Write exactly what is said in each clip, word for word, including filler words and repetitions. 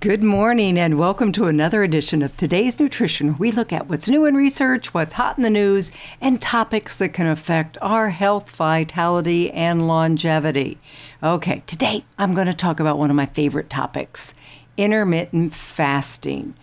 Good morning and welcome to another edition of Today's Nutrition. We look at what's new in research, what's hot in the news, and topics that can affect our health, vitality, and longevity. Okay, today I'm going to talk about one of my favorite topics, intermittent fasting.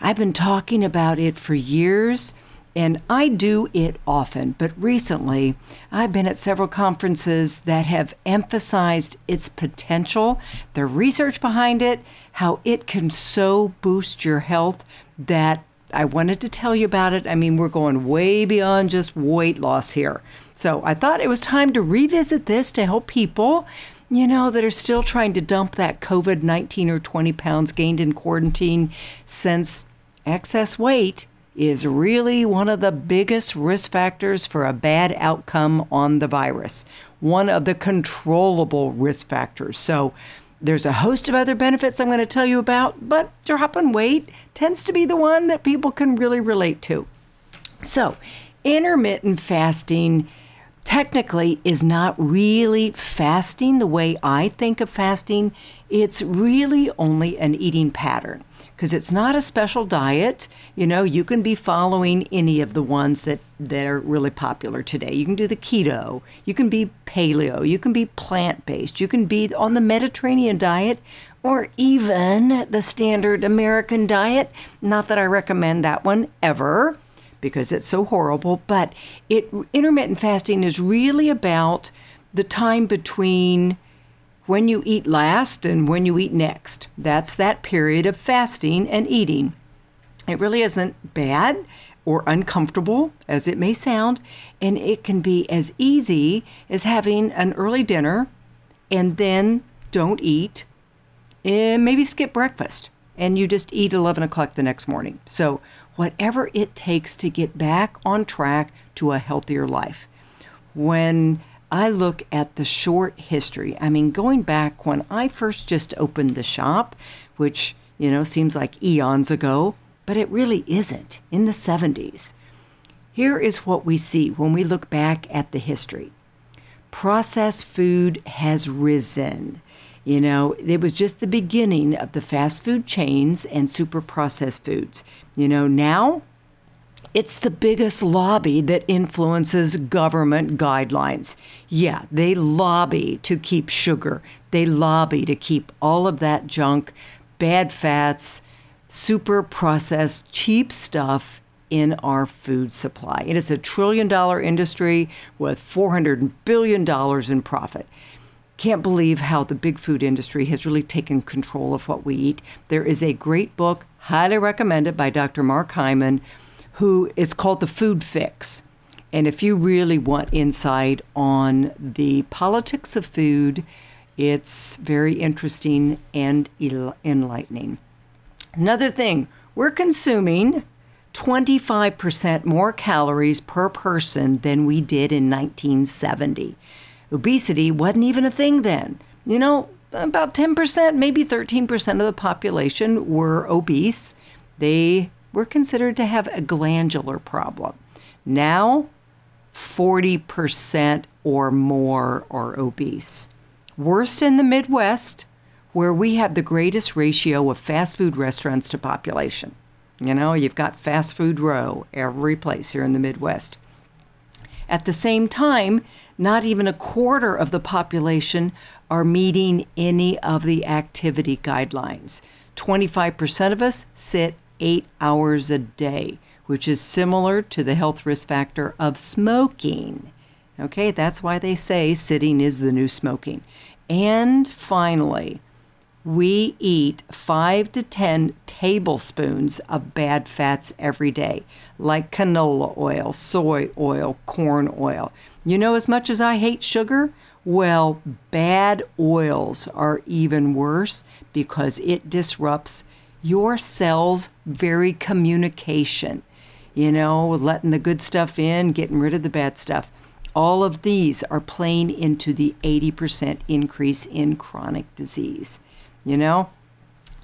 I've been talking about it for years, and I do it often, but recently I've been at several conferences that have emphasized its potential, the research behind it, how it can so boost your health that I wanted to tell you about it. I mean, we're going way beyond just weight loss here. So I thought it was time to revisit this to help people, you know, that are still trying to dump that COVID nineteen or twenty pounds gained in quarantine, since excess weight is really one of the biggest risk factors for a bad outcome on the virus, one of the controllable risk factors. So there's a host of other benefits I'm going to tell you about, but drop in weight tends to be the one that people can really relate to. So intermittent fasting technically is not really fasting the way I think of fasting. It's really only an eating pattern, because it's not a special diet. You know, you can be following any of the ones that, that are really popular today. You can do the keto, you can be paleo, you can be plant-based, you can be on the Mediterranean diet, or even the standard American diet. Not that I recommend that one ever, because it's so horrible, but it intermittent fasting is really about the time between when you eat last and when you eat next. That's that period of fasting and eating. It really isn't bad or uncomfortable as it may sound, and it can be as easy as having an early dinner and then don't eat and maybe skip breakfast, and you just eat eleven o'clock the next morning. So whatever it takes to get back on track to a healthier life. When I look at the short history, I mean, going back when I first just opened the shop, which, you know, seems like eons ago, but it really isn't, in the seventies. Here is what we see when we look back at the history. Processed food has risen. You know, it was just the beginning of the fast food chains and super processed foods. You know, now it's the biggest lobby that influences government guidelines. Yeah, they lobby to keep sugar. They lobby to keep all of that junk, bad fats, super processed, cheap stuff in our food supply. And it's a trillion dollar industry with four hundred billion dollars in profit. Can't believe how the big food industry has really taken control of what we eat. There is a great book, highly recommended, by Doctor Mark Hyman, who is called The Food Fix. And if you really want insight on the politics of food, it's very interesting and enlightening. Another thing, we're consuming twenty-five percent more calories per person than we did in nineteen seventy. Obesity wasn't even a thing then. You know, about ten percent, maybe thirteen percent of the population were obese. They were considered to have a glandular problem. Now, forty percent or more are obese. Worst in the Midwest, where we have the greatest ratio of fast food restaurants to population. You know, you've got fast food row every place here in the Midwest. At the same time, not even a quarter of the population are meeting any of the activity guidelines. twenty-five percent of us sit eight hours a day, which is similar to the health risk factor of smoking. Okay, that's why they say sitting is the new smoking. And finally, we eat five to ten tablespoons of bad fats every day, like canola oil, soy oil, corn oil. You know, as much as I hate sugar, well, bad oils are even worse because it disrupts your cells' very communication. You know, letting the good stuff in, getting rid of the bad stuff. All of these are playing into the eighty percent increase in chronic disease. You know,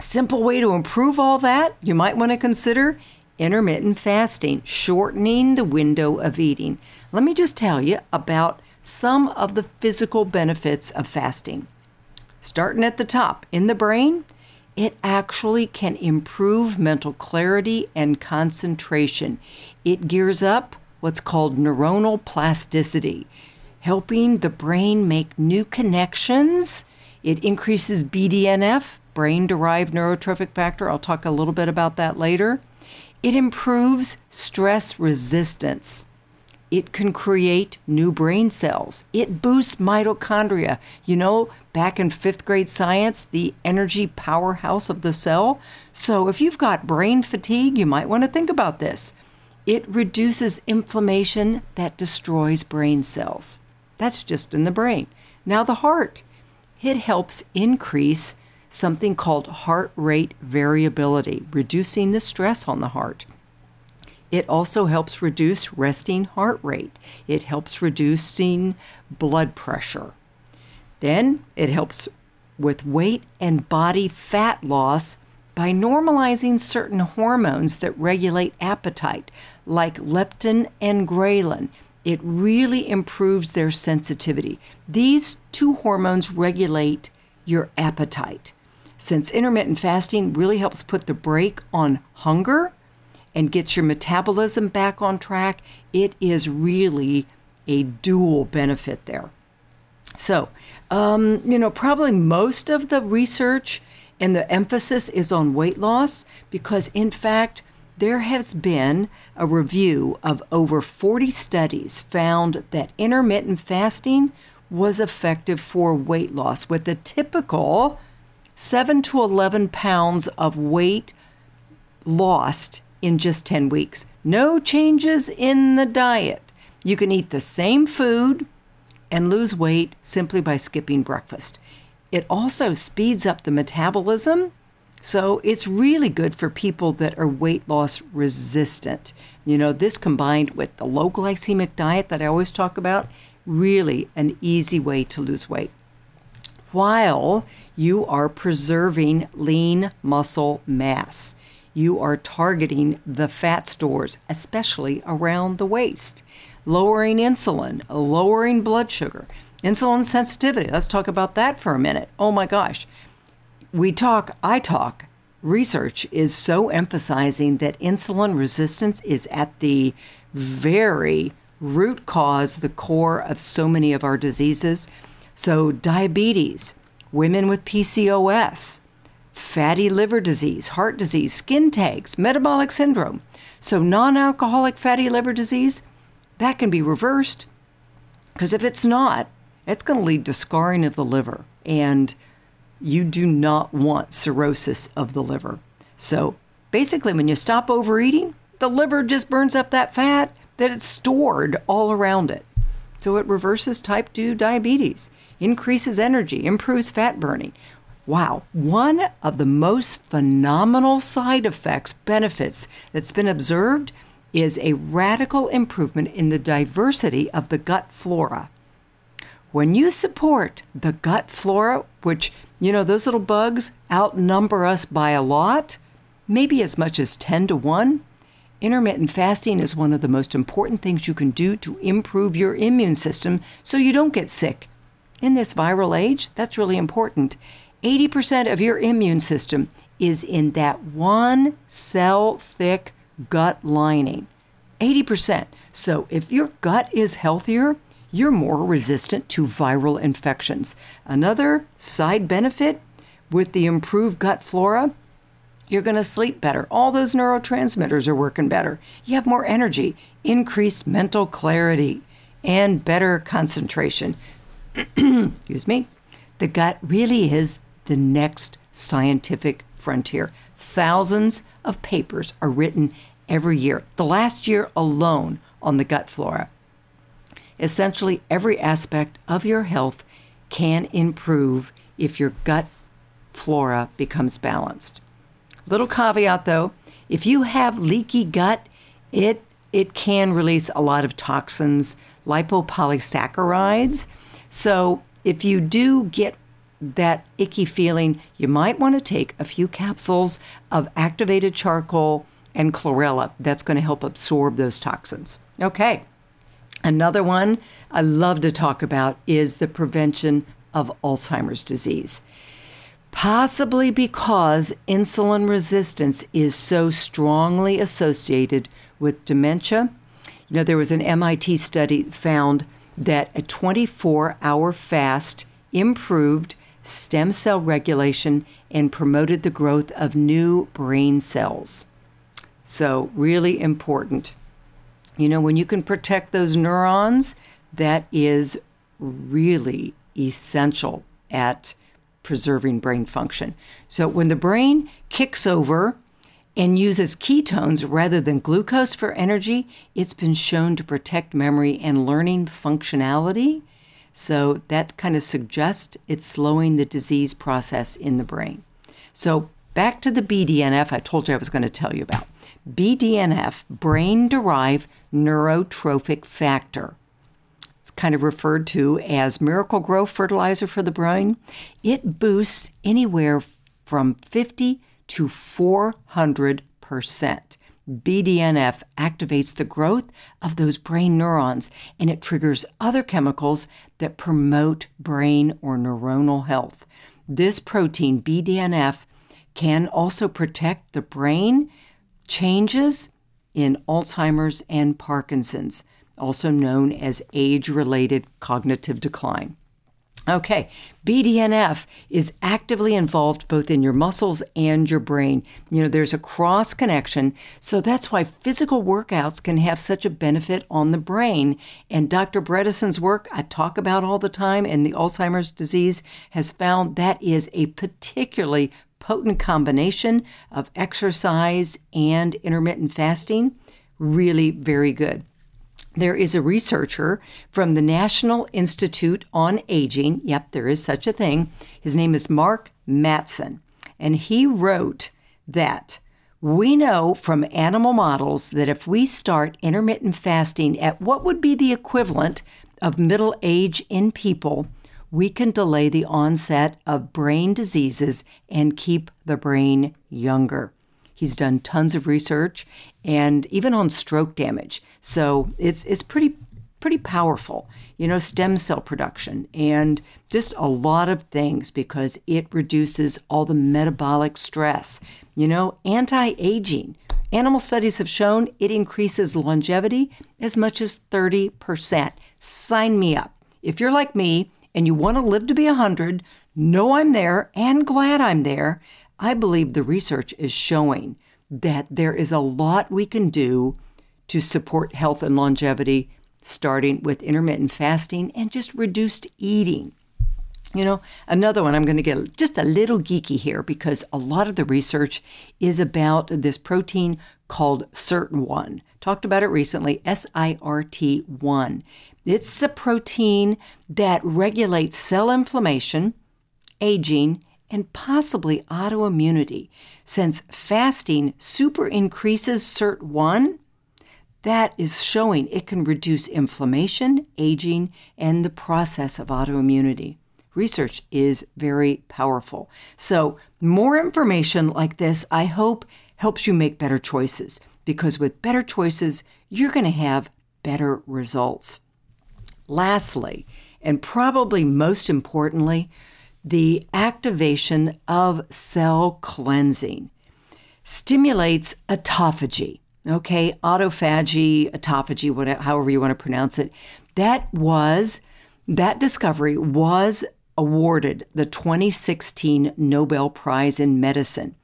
simple way to improve all that, you might want to consider intermittent fasting, shortening the window of eating. Let me just tell you about some of the physical benefits of fasting. Starting at the top, in the brain, It actually can improve mental clarity and concentration. It gears up what's called neuronal plasticity, helping the brain make new connections. It increases B D N F, brain-derived neurotrophic factor. I'll talk a little bit about that later. It improves stress resistance. It can create new brain cells. It boosts mitochondria. You know, back in fifth grade science, the energy powerhouse of the cell. So if you've got brain fatigue, you might want to think about this. It reduces inflammation that destroys brain cells. That's just in the brain. Now the heart. It helps increase something called heart rate variability, reducing the stress on the heart. It also helps reduce resting heart rate. It helps reducing blood pressure. Then it helps with weight and body fat loss by normalizing certain hormones that regulate appetite, like leptin and ghrelin. It really improves their sensitivity. These two hormones regulate your appetite. Since intermittent fasting really helps put the brake on hunger and gets your metabolism back on track, it is really a dual benefit there. So, um, you know, probably most of the research and the emphasis is on weight loss because, in fact, there has been a review of over forty studies found that intermittent fasting was effective for weight loss, with a typical seven to eleven pounds of weight lost in just ten weeks. No changes in the diet. You can eat the same food and lose weight simply by skipping breakfast. It also speeds up the metabolism, so it's really good for people that are weight loss resistant. You know, this combined with the low glycemic diet that I always talk about, really an easy way to lose weight while you are preserving lean muscle mass. You are targeting the fat stores, especially around the waist, lowering insulin, lowering blood sugar, insulin sensitivity. Let's talk about that for a minute. Oh my gosh. We talk, I talk, research is so emphasizing that insulin resistance is at the very root cause, the core of so many of our diseases. So diabetes, women with P C O S, fatty liver disease, heart disease, skin tags, metabolic syndrome. So non-alcoholic fatty liver disease, that can be reversed, because if it's not, it's going to lead to scarring of the liver, and you do not want cirrhosis of the liver. So basically, when you stop overeating, the liver just burns up that fat that it's stored all around it. So it reverses type two diabetes, increases energy, improves fat burning. Wow, one of the most phenomenal side effects, benefits that's been observed is a radical improvement in the diversity of the gut flora. When you support the gut flora, which, you know, those little bugs outnumber us by a lot, maybe as much as ten to one, intermittent fasting is one of the most important things you can do to improve your immune system so you don't get sick. In this viral age, that's really important. eighty percent of your immune system is in that one cell thick gut lining. eighty percent. So if your gut is healthier, you're more resistant to viral infections. Another side benefit with the improved gut flora, you're going to sleep better. All those neurotransmitters are working better. You have more energy, increased mental clarity, and better concentration. Excuse me. The gut really is the next scientific frontier. Thousands of papers are written every year, the last year alone, on the gut flora. Essentially, every aspect of your health can improve if your gut flora becomes balanced. Little caveat though, if you have leaky gut, it it can release a lot of toxins, lipopolysaccharides. So if you do get that icky feeling, you might want to take a few capsules of activated charcoal and chlorella. That's going to help absorb those toxins. Okay. Another one I love to talk about is the prevention of Alzheimer's disease. possibly because insulin resistance is so strongly associated with dementia. You know, there was an M I T study that found that a twenty-four hour fast improved stem cell regulation and promoted the growth of new brain cells. So really important. You know, when you can protect those neurons, that is really essential at preserving brain function. So when the brain kicks over and uses ketones rather than glucose for energy, it's been shown to protect memory and learning functionality. So that kind of suggests it's slowing the disease process in the brain. So back to the B D N F I told you I was going to tell you about. B D N F, brain-derived neurotrophic factor. It's kind of referred to as miracle growth fertilizer for the brain. It boosts anywhere from fifty to four hundred percent. B D N F activates the growth of those brain neurons, and it triggers other chemicals that promote brain or neuronal health. This protein, B D N F, can also protect the brain changes in Alzheimer's and Parkinson's, also known as age-related cognitive decline. Okay, B D N F is actively involved both in your muscles and your brain. You know, there's a cross connection, so that's why physical workouts can have such a benefit on the brain. And Doctor Bredesen's work I talk about all the time, and the Alzheimer's disease has found that is a particularly potent combination of exercise and intermittent fasting. Really very good. There is a researcher from the National Institute on Aging. Yep, there is such a thing. His name is Mark Mattson. And he wrote that we know from animal models that if we start intermittent fasting at what would be the equivalent of middle age in people, we can delay the onset of brain diseases and keep the brain younger. He's done tons of research and even on stroke damage. So it's it's pretty pretty powerful, you know, stem cell production and just a lot of things because it reduces all the metabolic stress, you know, anti-aging. Animal studies have shown it increases longevity as much as thirty percent. Sign me up. If you're like me and you want to live to be one hundred, know I'm there and glad I'm there. I believe the research is showing that there is a lot we can do to support health and longevity, starting with intermittent fasting and just reduced eating. You know, another one, I'm going to get just a little geeky here because a lot of the research is about this protein called S I R T one. Talked about it recently, S I R T one. It's a protein that regulates cell inflammation, aging, and possibly autoimmunity. Since fasting super increases S I R T one, that is showing it can reduce inflammation, aging, and the process of autoimmunity. Research is very powerful. So more information like this, I hope, helps you make better choices, because with better choices, you're going to have better results. Lastly, and probably most importantly, the activation of cell cleansing stimulates autophagy, okay? Autophagy, autophagy, whatever, however you want to pronounce it. That was, that discovery was awarded the twenty sixteen Nobel Prize in Medicine.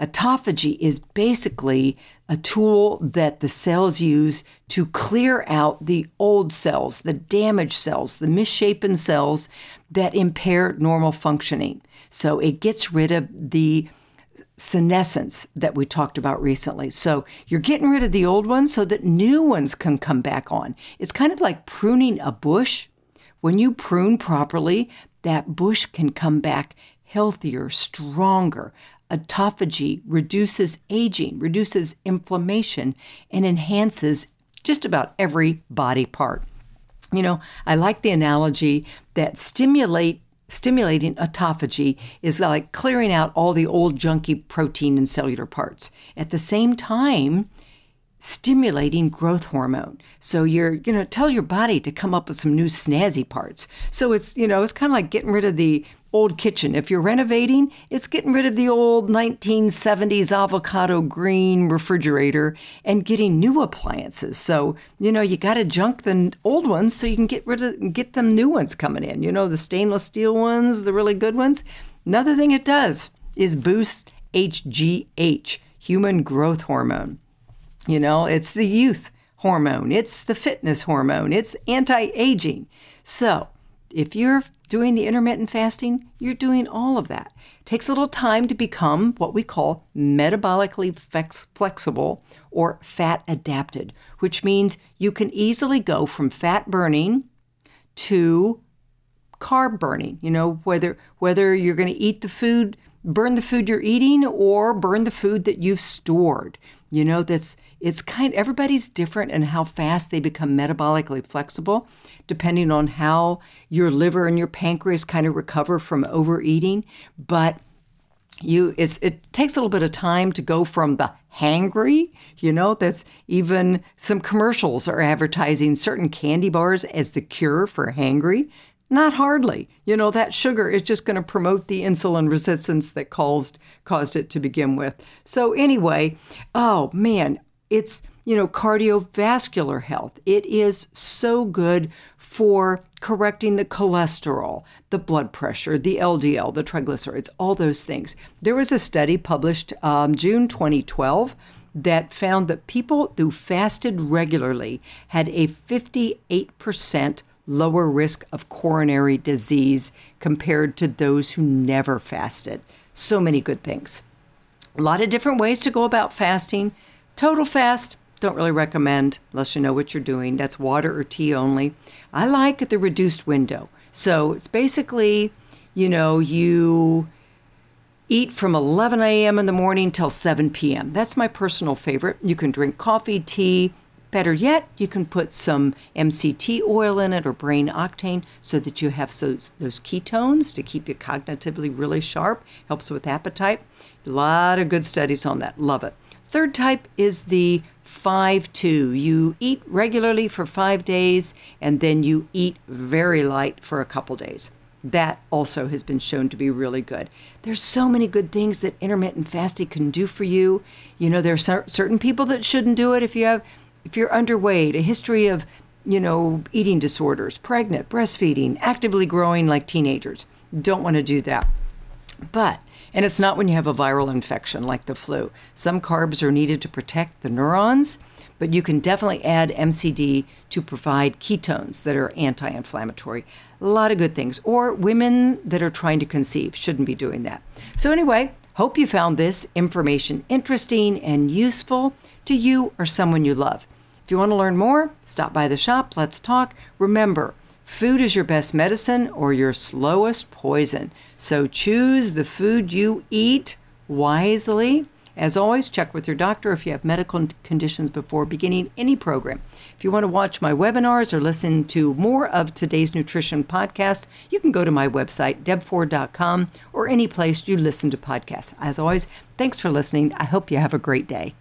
Autophagy is basically a tool that the cells use to clear out the old cells, the damaged cells, the misshapen cells that impair normal functioning. So it gets rid of the senescence that we talked about recently. So you're getting rid of the old ones so that new ones can come back on. It's kind of like pruning a bush. When you prune properly, that bush can come back healthier, stronger. Autophagy reduces aging, reduces inflammation, and enhances just about every body part. You know, I like the analogy that stimulate stimulating autophagy is like clearing out all the old junky protein and cellular parts. At the same time, stimulating growth hormone. So you're going to tell your body to come up with some new snazzy parts. So it's, you know, it's kind of like getting rid of the old kitchen. If you're renovating, it's getting rid of the old nineteen seventies avocado green refrigerator and getting new appliances. So, you know, you got to junk the old ones so you can get rid of get them new ones coming in. You know, the stainless steel ones, the really good ones. Another thing it does is boost H G H, human growth hormone. You know, it's the youth hormone. It's the fitness hormone. It's anti-aging. So if you're doing the intermittent fasting, you're doing all of that. It takes a little time to become what we call metabolically flex- flexible or fat adapted, which means you can easily go from fat burning to carb burning. You know, whether whether you're going to eat the food, burn the food you're eating, or burn the food that you've stored. You know, that's it's kind everybody's different in how fast they become metabolically flexible, depending on how your liver and your pancreas kind of recover from overeating. But you it's, it takes a little bit of time to go from the hangry, you know, that's even some commercials are advertising certain candy bars as the cure for hangry. Not hardly. You know, that sugar is just going to promote the insulin resistance that caused caused it to begin with. So anyway, oh man, it's, you know, cardiovascular health. It is so good for correcting the cholesterol, the blood pressure, the L D L, the triglycerides, all those things. There was a study published um, June twenty twelve that found that people who fasted regularly had a fifty-eight percent lower risk of coronary disease compared to those who never fasted. So many good things. A lot of different ways to go about fasting. Total fast, don't really recommend unless you know what you're doing. That's water or tea only. I like the reduced window. So it's basically, you know, you eat from eleven a.m. in the morning till seven p.m. That's my personal favorite. You can drink coffee, tea. Better yet, you can put some M C T oil in it or brain octane so that you have those, those ketones to keep you cognitively really sharp. Helps with appetite. A lot of good studies on that. Love it. Third type is the five two. You eat regularly for five days and then you eat very light for a couple days. That also has been shown to be really good. There's so many good things that intermittent fasting can do for you. You know, there are certain people that shouldn't do it if you have... If you're underweight, a history of, you know, eating disorders, pregnant, breastfeeding, actively growing like teenagers, don't want to do that. But, and it's not when you have a viral infection like the flu. Some carbs are needed to protect the neurons, but you can definitely add M C T to provide ketones that are anti-inflammatory. A lot of good things. Or women that are trying to conceive shouldn't be doing that. So anyway, hope you found this information interesting and useful to you or someone you love. If you want to learn more, stop by the shop, let's talk. Remember, food is your best medicine or your slowest poison. So choose the food you eat wisely. As always, check with your doctor if you have medical conditions before beginning any program. If you want to watch my webinars or listen to more of today's nutrition podcast, you can go to my website, deb ford dot com, or any place you listen to podcasts. As always, thanks for listening. I hope you have a great day.